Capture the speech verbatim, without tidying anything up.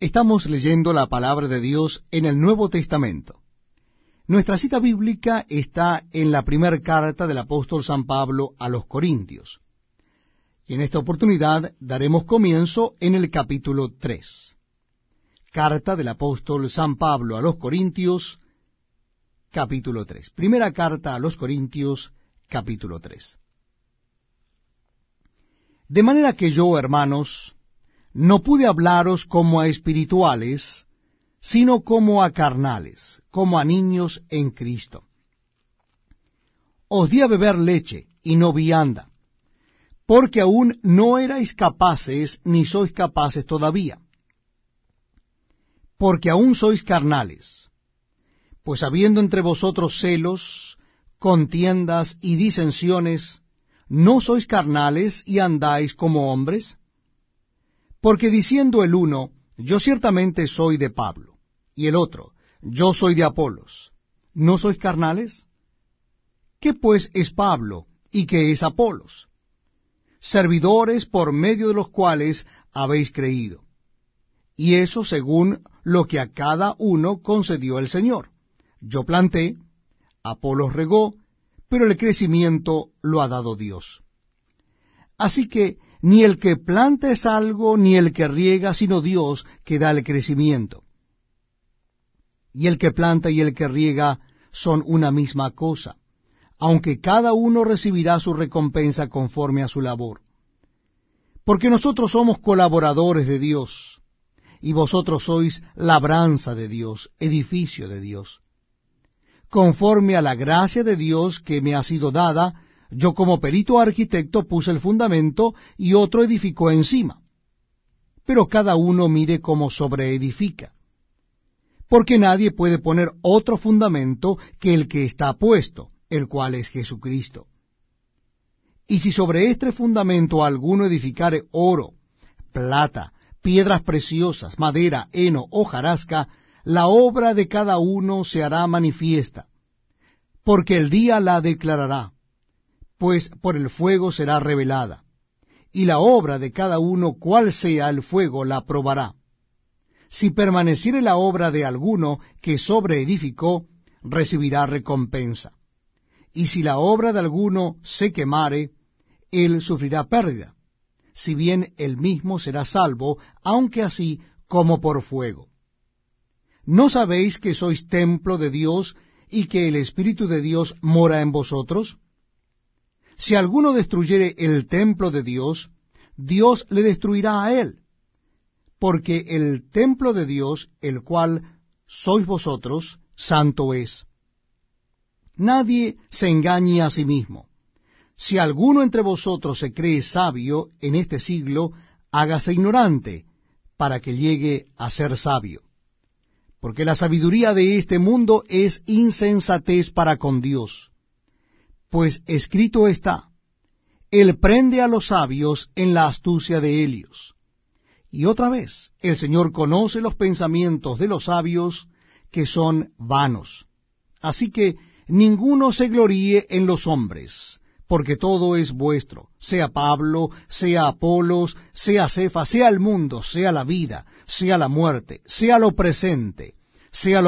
Estamos leyendo la palabra de Dios en el Nuevo Testamento. Nuestra cita bíblica está en la primera carta del apóstol San Pablo a los Corintios. Y en esta oportunidad daremos comienzo en el capítulo tres. Carta del apóstol San Pablo a los Corintios, capítulo tres. Primera carta a los Corintios, capítulo tres. De manera que yo, hermanos, no pude hablaros como a espirituales, sino como a carnales, como a niños en Cristo. Os di a beber leche, y no vianda, porque aún no erais capaces, ni sois capaces todavía, porque aún sois carnales. Pues habiendo entre vosotros celos, contiendas y disensiones, ¿no sois carnales y andáis como hombres? Porque diciendo el uno, yo ciertamente soy de Pablo, y el otro, yo soy de Apolos, ¿no sois carnales? ¿Qué pues es Pablo, y qué es Apolos? Servidores por medio de los cuales habéis creído, y eso según lo que a cada uno concedió el Señor. Yo planté, Apolos regó, pero el crecimiento lo ha dado Dios. Así que ni el que planta es algo, ni el que riega, sino Dios que da el crecimiento. Y el que planta y el que riega son una misma cosa, aunque cada uno recibirá su recompensa conforme a su labor. Porque nosotros somos colaboradores de Dios, y vosotros sois labranza de Dios, edificio de Dios. Conforme a la gracia de Dios que me ha sido dada, yo como perito arquitecto puse el fundamento y otro edificó encima. Pero cada uno mire cómo sobreedifica. Porque nadie puede poner otro fundamento que el que está puesto, el cual es Jesucristo. Y si sobre este fundamento alguno edificare oro, plata, piedras preciosas, madera, heno, hojarasca, la obra de cada uno se hará manifiesta, porque el día la declarará, pues por el fuego será revelada, y la obra de cada uno, cual sea el fuego, la probará. Si permaneciere la obra de alguno que sobreedificó, recibirá recompensa, y si la obra de alguno se quemare, él sufrirá pérdida, si bien él mismo será salvo, aunque así como por fuego. ¿No sabéis que sois templo de Dios, y que el Espíritu de Dios mora en vosotros? Si alguno destruyere el templo de Dios, Dios le destruirá a él, porque el templo de Dios, el cual sois vosotros, santo es. Nadie se engañe a sí mismo. Si alguno entre vosotros se cree sabio en este siglo, hágase ignorante, para que llegue a ser sabio. Porque la sabiduría de este mundo es insensatez para con Dios. Pues escrito está, Él prende a los sabios en la astucia de ellos. Y otra vez, el Señor conoce los pensamientos de los sabios, que son vanos. Así que ninguno se gloríe en los hombres, porque todo es vuestro, sea Pablo, sea Apolos, sea Cefa, sea el mundo, sea la vida, sea la muerte, sea lo presente, sea lo